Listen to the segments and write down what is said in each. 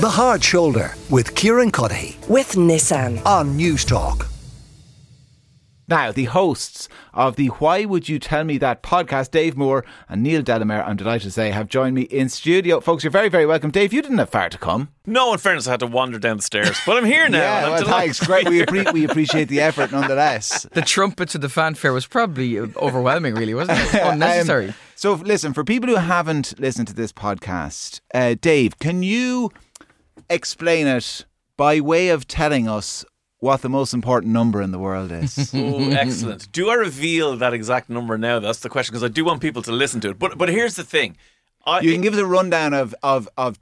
The Hard Shoulder with Kieran Cuddy. With Nissan. On News Talk. Now, the hosts of the Why Would You Tell Me That podcast, Dave Moore and Neil Delamere, I'm delighted to say, have joined me in studio. Folks, you're very, very welcome. Dave, you didn't have far to come. No, in fairness, I had to wander down the stairs. But I'm here now. Thanks. Great. We appreciate the effort nonetheless. The trumpets of the fanfare was probably overwhelming, really, wasn't it? Unnecessary. So, listen, for people who haven't listened to this podcast, Dave, can you explain it by way of telling us what the most important number in the world is? Oh, excellent. Do I reveal that exact number now? That's the question, because I do want people to listen to it. But here's the thing. You can give us a rundown of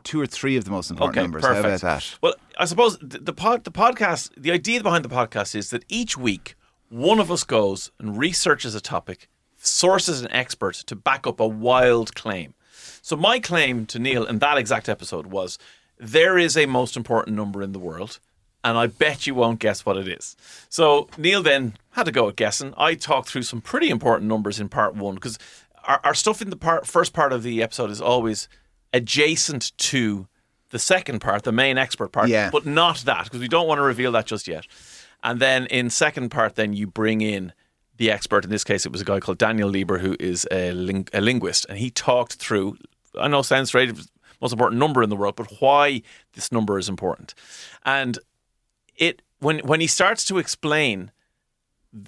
two or three of the most important numbers. Perfect. How about that? Well, I suppose the podcast, the idea behind the podcast is that each week, one of us goes and researches a topic, sources an expert to back up a wild claim. So my claim to Neil in that exact episode was, there is a most important number in the world, and I bet you won't guess what it is. So Neil then had to go at guessing. I talked through some pretty important numbers in part one, because our stuff in the first part of the episode is always adjacent to the second part, the main expert part, but not that, because we don't want to reveal that just yet. And then in second part, then you bring in the expert. In this case, it was a guy called Daniel Lieber, who is a linguist, and he talked through, I know sounds right, most important number in the world, but why this number is important. And when he starts to explain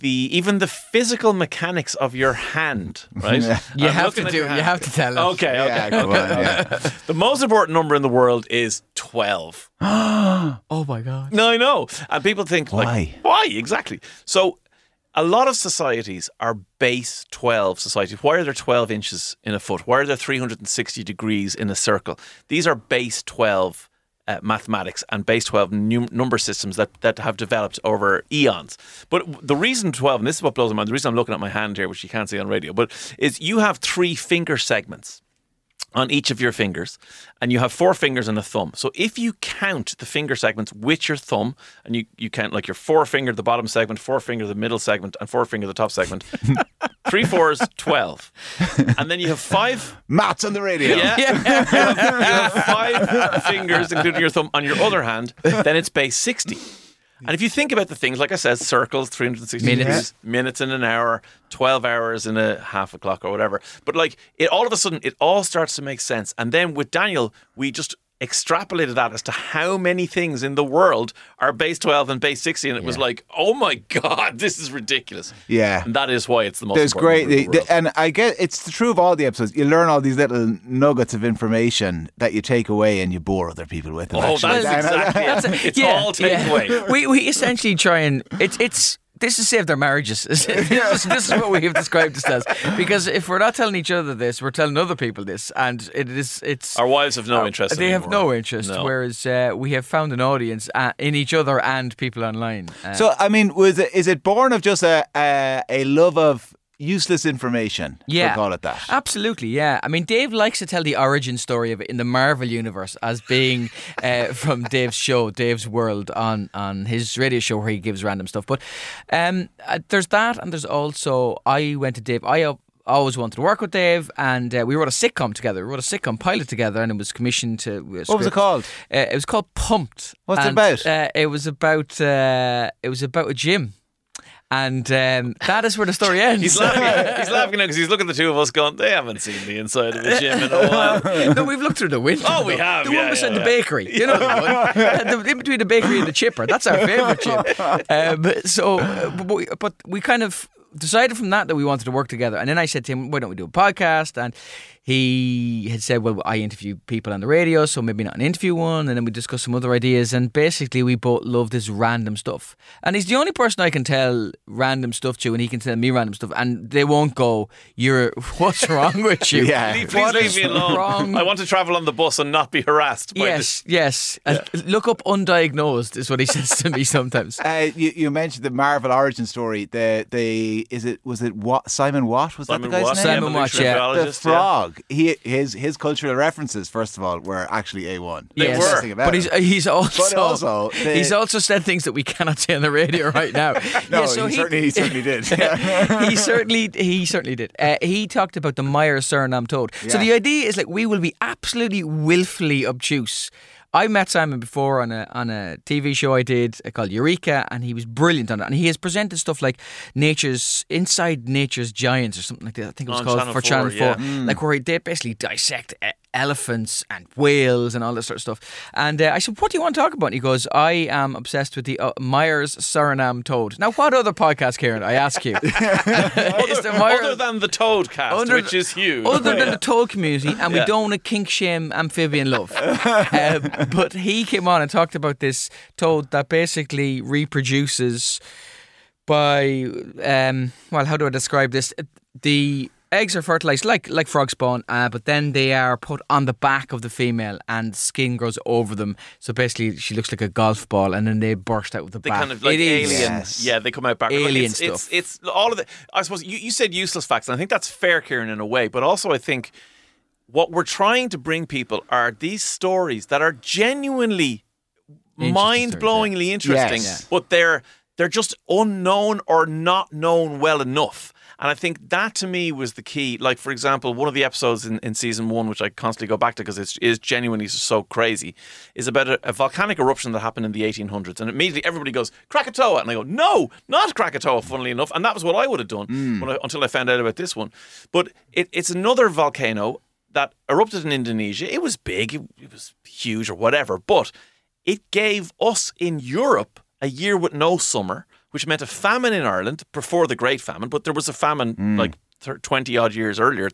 even the physical mechanics of your hand, right? You have to tell us. Okay. The most important number in the world is 12. Oh my God. No, I know. And people think, why exactly? So a lot of societies are base 12 societies. Why are there 12 inches in a foot? Why are there 360 degrees in a circle? These are base 12 mathematics and base 12 number systems that have developed over eons. But the reason 12, and this is what blows my mind, the reason I'm looking at my hand here, which you can't see on radio, but is you have three finger segments on each of your fingers, and you have four fingers and a thumb. So if you count the finger segments with your thumb, and you count like your forefinger, the bottom segment, forefinger, the middle segment, and forefinger, the top segment, 3 fours, 12. And then you have five... Matt's on the radio. Yeah. You have five fingers, including your thumb, on your other hand, then it's base 60. And if you think about the things, like I said, circles, 360 minutes in an hour, 12 hours in a half a clock or whatever. But all of a sudden, it all starts to make sense. And then with Daniel, we just extrapolated that as to how many things in the world are base 12 and base 60. And it was like, oh my God, this is ridiculous. Yeah. And that is why it's the most important number in the world. And I guess it's true of all the episodes. You learn all these little nuggets of information that you take away and you bore other people with. Oh, that's exactly it. It's all takeaway. Yeah. We essentially try and... This has saved their marriages. This is what we have described this as. Because if we're not telling each other this, we're telling other people this. And it's our wives have no interest in it. They have no interest, whereas we have found an audience in each other and people online. So, I mean, is it born of just a love of useless information? Yeah. We'll call it that. Absolutely, yeah. I mean, Dave likes to tell the origin story of it in the Marvel Universe as being from Dave's show, Dave's World, on his radio show where he gives random stuff. But there's that, and there's also, I went to Dave, I always wanted to work with Dave, and we wrote a sitcom together. We wrote a sitcom pilot together, and it was commissioned to... what was it called? It was called Pumped. What's it about? It was about a gym. And that is where the story ends. He's laughing now because he's looking at the two of us going, they haven't seen the inside of the gym in a while. No, we've looked through the window. Oh, we have. The one beside the bakery. You know the one. In between the bakery and the chipper. That's our favourite gym. But we kind of decided from that we wanted to work together. And then I said to him, why don't we do a podcast? And he had said, well, I interview people on the radio, so maybe not an interview one. And then we discussed some other ideas. And basically, we both love this random stuff. And he's the only person I can tell random stuff to, and he can tell me random stuff. And they won't go, what's wrong with you? Please leave me alone. I want to travel on the bus and not be harassed. Yes. Look up undiagnosed is what he says to me sometimes. You mentioned the Marvel origin story. Simon Watt? Was that the guy's name? Simon Watt, yeah. The frog. His cultural references, first of all, were actually A1. They were. But he's also said things that we cannot say on the radio right now. He certainly did. He talked about the Myers Suriname Toad. Yeah. So the idea is we will be absolutely willfully obtuse I met Simon before on a TV show I did called Eureka, and he was brilliant on it. And he has presented stuff like Nature's Inside Nature's Giants or something like that. I think it was on called Channel for 4, Channel 4, yeah. Like where they basically dissect elephants and whales and all that sort of stuff. And I said, "What do you want to talk about?" And he goes, "I am obsessed with the Myers Suriname Toad." Now, what other podcast, Kieran? I ask you, other than the Toad cast, which is huge, other than the Toad community, and we don't want to kink shame amphibian love. But he came on and talked about this toad that basically reproduces by how do I describe this? The eggs are fertilised like frog spawn, but then they are put on the back of the female and skin grows over them. So basically she looks like a golf ball, and then they burst out with the back. Kind of like aliens. Yes. Yeah, they come out back. Alien stuff. It's all of it. I suppose you said useless facts, and I think that's fair, Kieran, in a way. But also I think what we're trying to bring people are these stories that are genuinely mind-blowingly interesting, yes. But they're just unknown or not known well enough. And I think that, to me, was the key. Like, for example, one of the episodes in season 1, which I constantly go back to because it is genuinely so crazy, is about a volcanic eruption that happened in the 1800s. And immediately everybody goes, Krakatoa. And I go, no, not Krakatoa, funnily enough. And that was what I would have done until I found out about this one. But it's another volcano that erupted in Indonesia. It was big. It was huge or whatever. But it gave us in Europe a year with no summer, which meant a famine in Ireland before the Great Famine, but there was a famine 30 years earlier.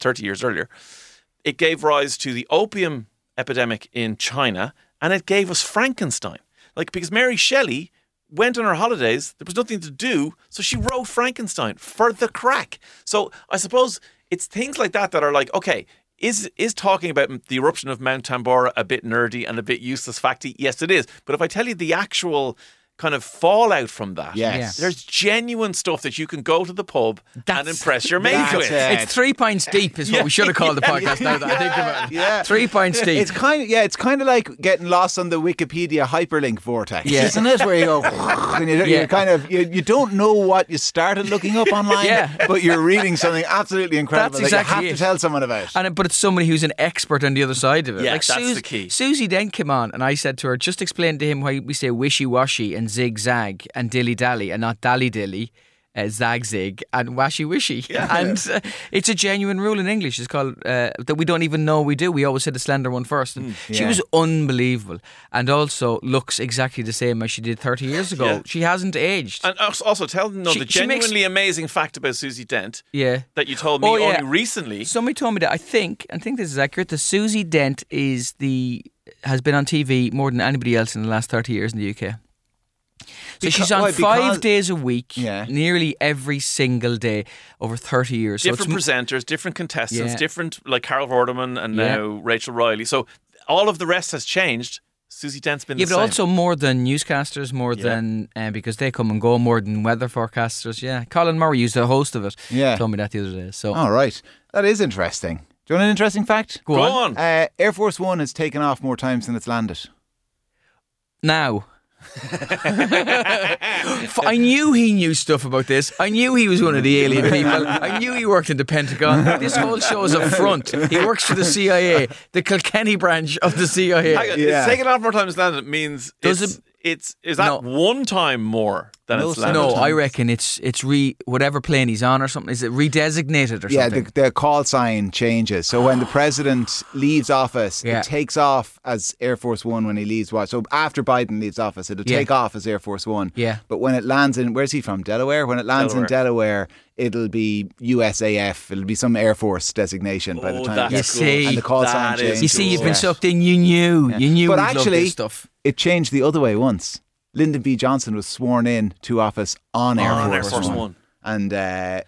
It gave rise to the opium epidemic in China, and it gave us Frankenstein. Like, because Mary Shelley went on her holidays, there was nothing to do, so she wrote Frankenstein for the crack. So I suppose it's things like that that are like, okay, is talking about the eruption of Mount Tambora a bit nerdy and a bit useless facty? Yes, it is. But if I tell you the actual kind of fallout from that. Yes. There's genuine stuff that you can go to the pub and impress your mate with. It's 3 pints deep is what we should have called the podcast now that I think about it. Yeah. 3 pints deep. It's kind of like getting lost on the Wikipedia hyperlink vortex, isn't it? Where you go and you're kind of you don't know what you started looking up online, but you're reading something absolutely incredible that you have to tell someone about. But it's somebody who's an expert on the other side of it. Yeah, like that's the key. Susie Dent came on and I said to her, just explain to him why we say wishy-washy and zig-zag and dilly-dally and not dally-dilly, zag-zig and washy-wishy. Yeah. And it's a genuine rule in English. It's called that we don't even know we do. We always say the slender one first. And she was unbelievable and also looks exactly the same as she did 30 years ago. Yeah. She hasn't aged. And also tell them the genuinely amazing fact about Susie Dent that you told me only recently. Somebody told me that I think this is accurate, that Susie Dent has been on TV more than anybody else in the last 30 years in the UK. So she's on 5 days a week, nearly every single day, over 30 years. Different presenters, different contestants, different, like Carol Vorderman and now Rachel Riley. So all of the rest has changed. Susie Dent's been the same. Yeah, but also more than newscasters, more than, because they come and go, more than weather forecasters. Yeah, Colin Murray used the host of it. Yeah. Told me that the other day. So. All right. That is interesting. Do you want an interesting fact? Go on. Air Force One has taken off more times than it's landed. Now. I knew he knew stuff about this. I knew he was one of the alien people. I knew he worked in the Pentagon. This whole show is a front. He works for the CIA, the Kilkenny branch of the CIA. It's taken off more times than it means. One time more than it's landed? No, I reckon it's whatever plane he's on or something. Is it redesignated or something? Yeah, the call sign changes. So when the president leaves office, it takes off as Air Force One when he leaves. So after Biden leaves office, it'll take off as Air Force One. Yeah. But when it lands in, where's he from? Delaware? When it lands in Delaware, it'll be USAF. It'll be some Air Force designation by the time it gets. And the call sign changes. You see, you've been sucked in. You knew. Yeah. You knew. But actually, this stuff. It changed the other way once. Lyndon B. Johnson was sworn in to office on Air Force One. And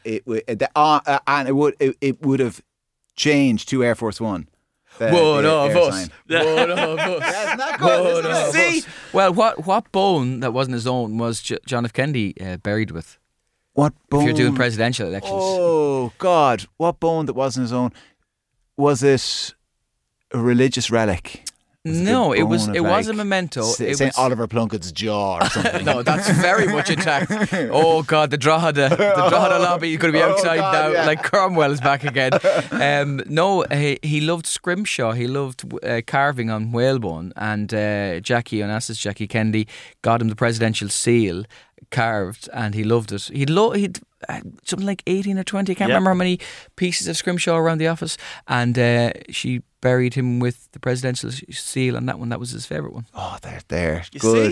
it would have changed to Air Force One. One of us. That's not good. See? Well, what bone that wasn't his own was John F. Kennedy buried with? What bone? If you're doing presidential elections. Oh, God. What bone that wasn't his own? Was it a religious relic? No, it was a memento. It was Oliver Plunkett's jaw or something. No, that's very much intact. Oh God, the Drogheda lobby. You could be outside now, yeah. Like Cromwell's back again. No, he loved scrimshaw. He loved carving on whalebone, and Jackie Onassis, Jackie Kennedy, got him the presidential seal carved, and he loved it. He'd something like 18 or 20, I can't remember how many pieces of scrimshaw around the office, and she buried him with the presidential seal on that one. That was his favourite one. Oh, there.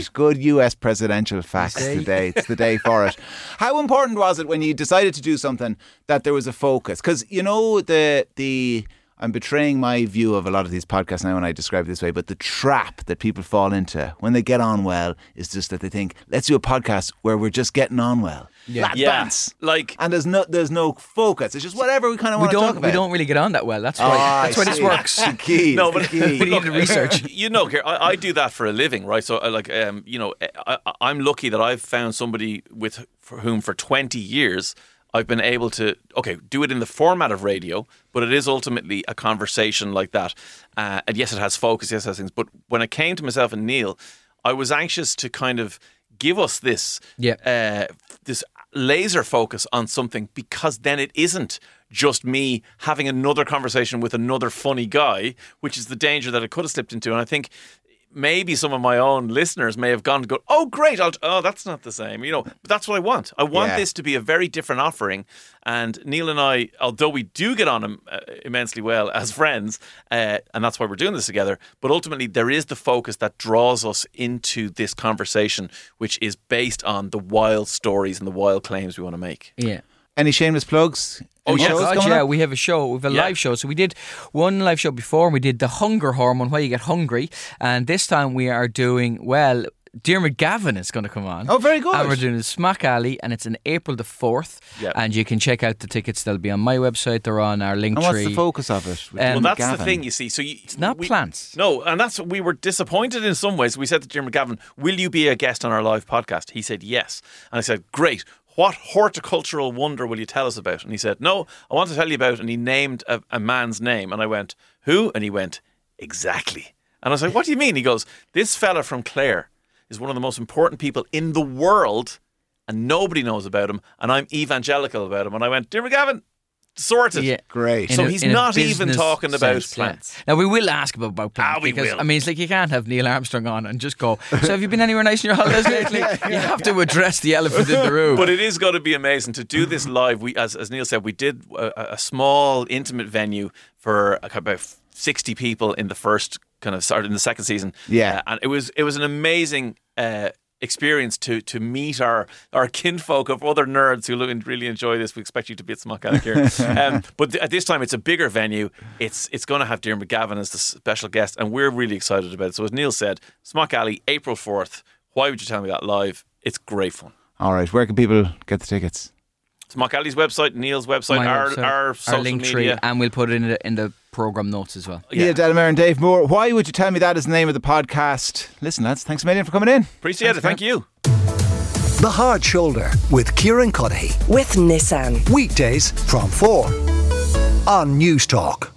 Good US presidential facts today. It's the day for it. How important was it when you decided to do something that there was a focus? Because, you know, I'm betraying my view of a lot of these podcasts now when I describe it this way, but the trap that people fall into when they get on well is just that they think, let's do a podcast where we're just getting on well. Yeah. Bats. Like, and there's no focus. It's just whatever we kind of want to talk about. We don't really get on that well. That's right. That's why this works. No, but we need to research. You know, I do that for a living, right? So, like, you know, I'm lucky that I've found somebody for whom for 20 years I've been able to do it in the format of radio, but it is ultimately a conversation like that. And yes, it has focus. Yes, it has things. But when it came to myself and Neil, I was anxious to kind of give us this this laser focus on something, because then it isn't just me having another conversation with another funny guy, which is the danger that it could have slipped into. And I think maybe some of my own listeners may have gone and go, oh, great. That's not the same. You know, but that's what I want. I want this to be a very different offering. And Neil and I, although we do get on immensely well as friends, and that's why we're doing this together, but ultimately there is the focus that draws us into this conversation, which is based on the wild stories and the wild claims we want to make. Yeah. Any shameless plugs? We have a show. We have a live show. So we did one live show before, and we did the hunger hormone, why you get hungry. And this time we are doing, well, Diarmuid Gavin is going to come on. Oh, very good. And we're doing the Smock Alley, and it's on April the 4th. Yep. And you can check out the tickets. They'll be on my website. They're on our Linktree. And what's the focus of it? Well, that's Gavin. The thing, you see. So it's not plants. No, and that's we were disappointed in some ways. We said to Diarmuid Gavin, will you be a guest on our live podcast? He said yes. And I said, great. What horticultural wonder will you tell us about? And he said, no, I want to tell you about, and he named a man's name. And I went, who? And he went, exactly. And I was like, what do you mean? He goes, this fella from Clare is one of the most important people in the world, and nobody knows about him, and I'm evangelical about him. And I went, Diarmuid Gavin, sorted. Yeah. Great. So he's not even talking about plants. Yeah. Now, we will ask about plants. I mean, it's like you can't have Neil Armstrong on and just go, so have you been anywhere nice in your holidays lately? You have to address the elephant in the room. But it is going to be amazing to do this live. We, as Neil said, we did a small, intimate venue for about 60 people in the first kind of started in the second season. Yeah. And it was an amazing experience to meet our kinfolk of other nerds who really enjoy this. We expect you to be at Smock Alley here. But at this time, it's a bigger venue. It's going to have Diarmuid Gavin as the special guest, and we're really excited about it. So as Neil said, Smock Alley, April 4th. Why would you tell me that live? It's great fun. All right. Where can people get the tickets? Smock Alley's website, Neil's website, our social media. And we'll put it in the programme notes as well. Neil Delamere and Dave Moore. Why would you tell me that is the name of the podcast? Listen, lads, thanks a million for coming in. Appreciate it. Thank you. The Hard Shoulder with Kieran Cuddy. With Nissan. Weekdays from 4 on News Talk.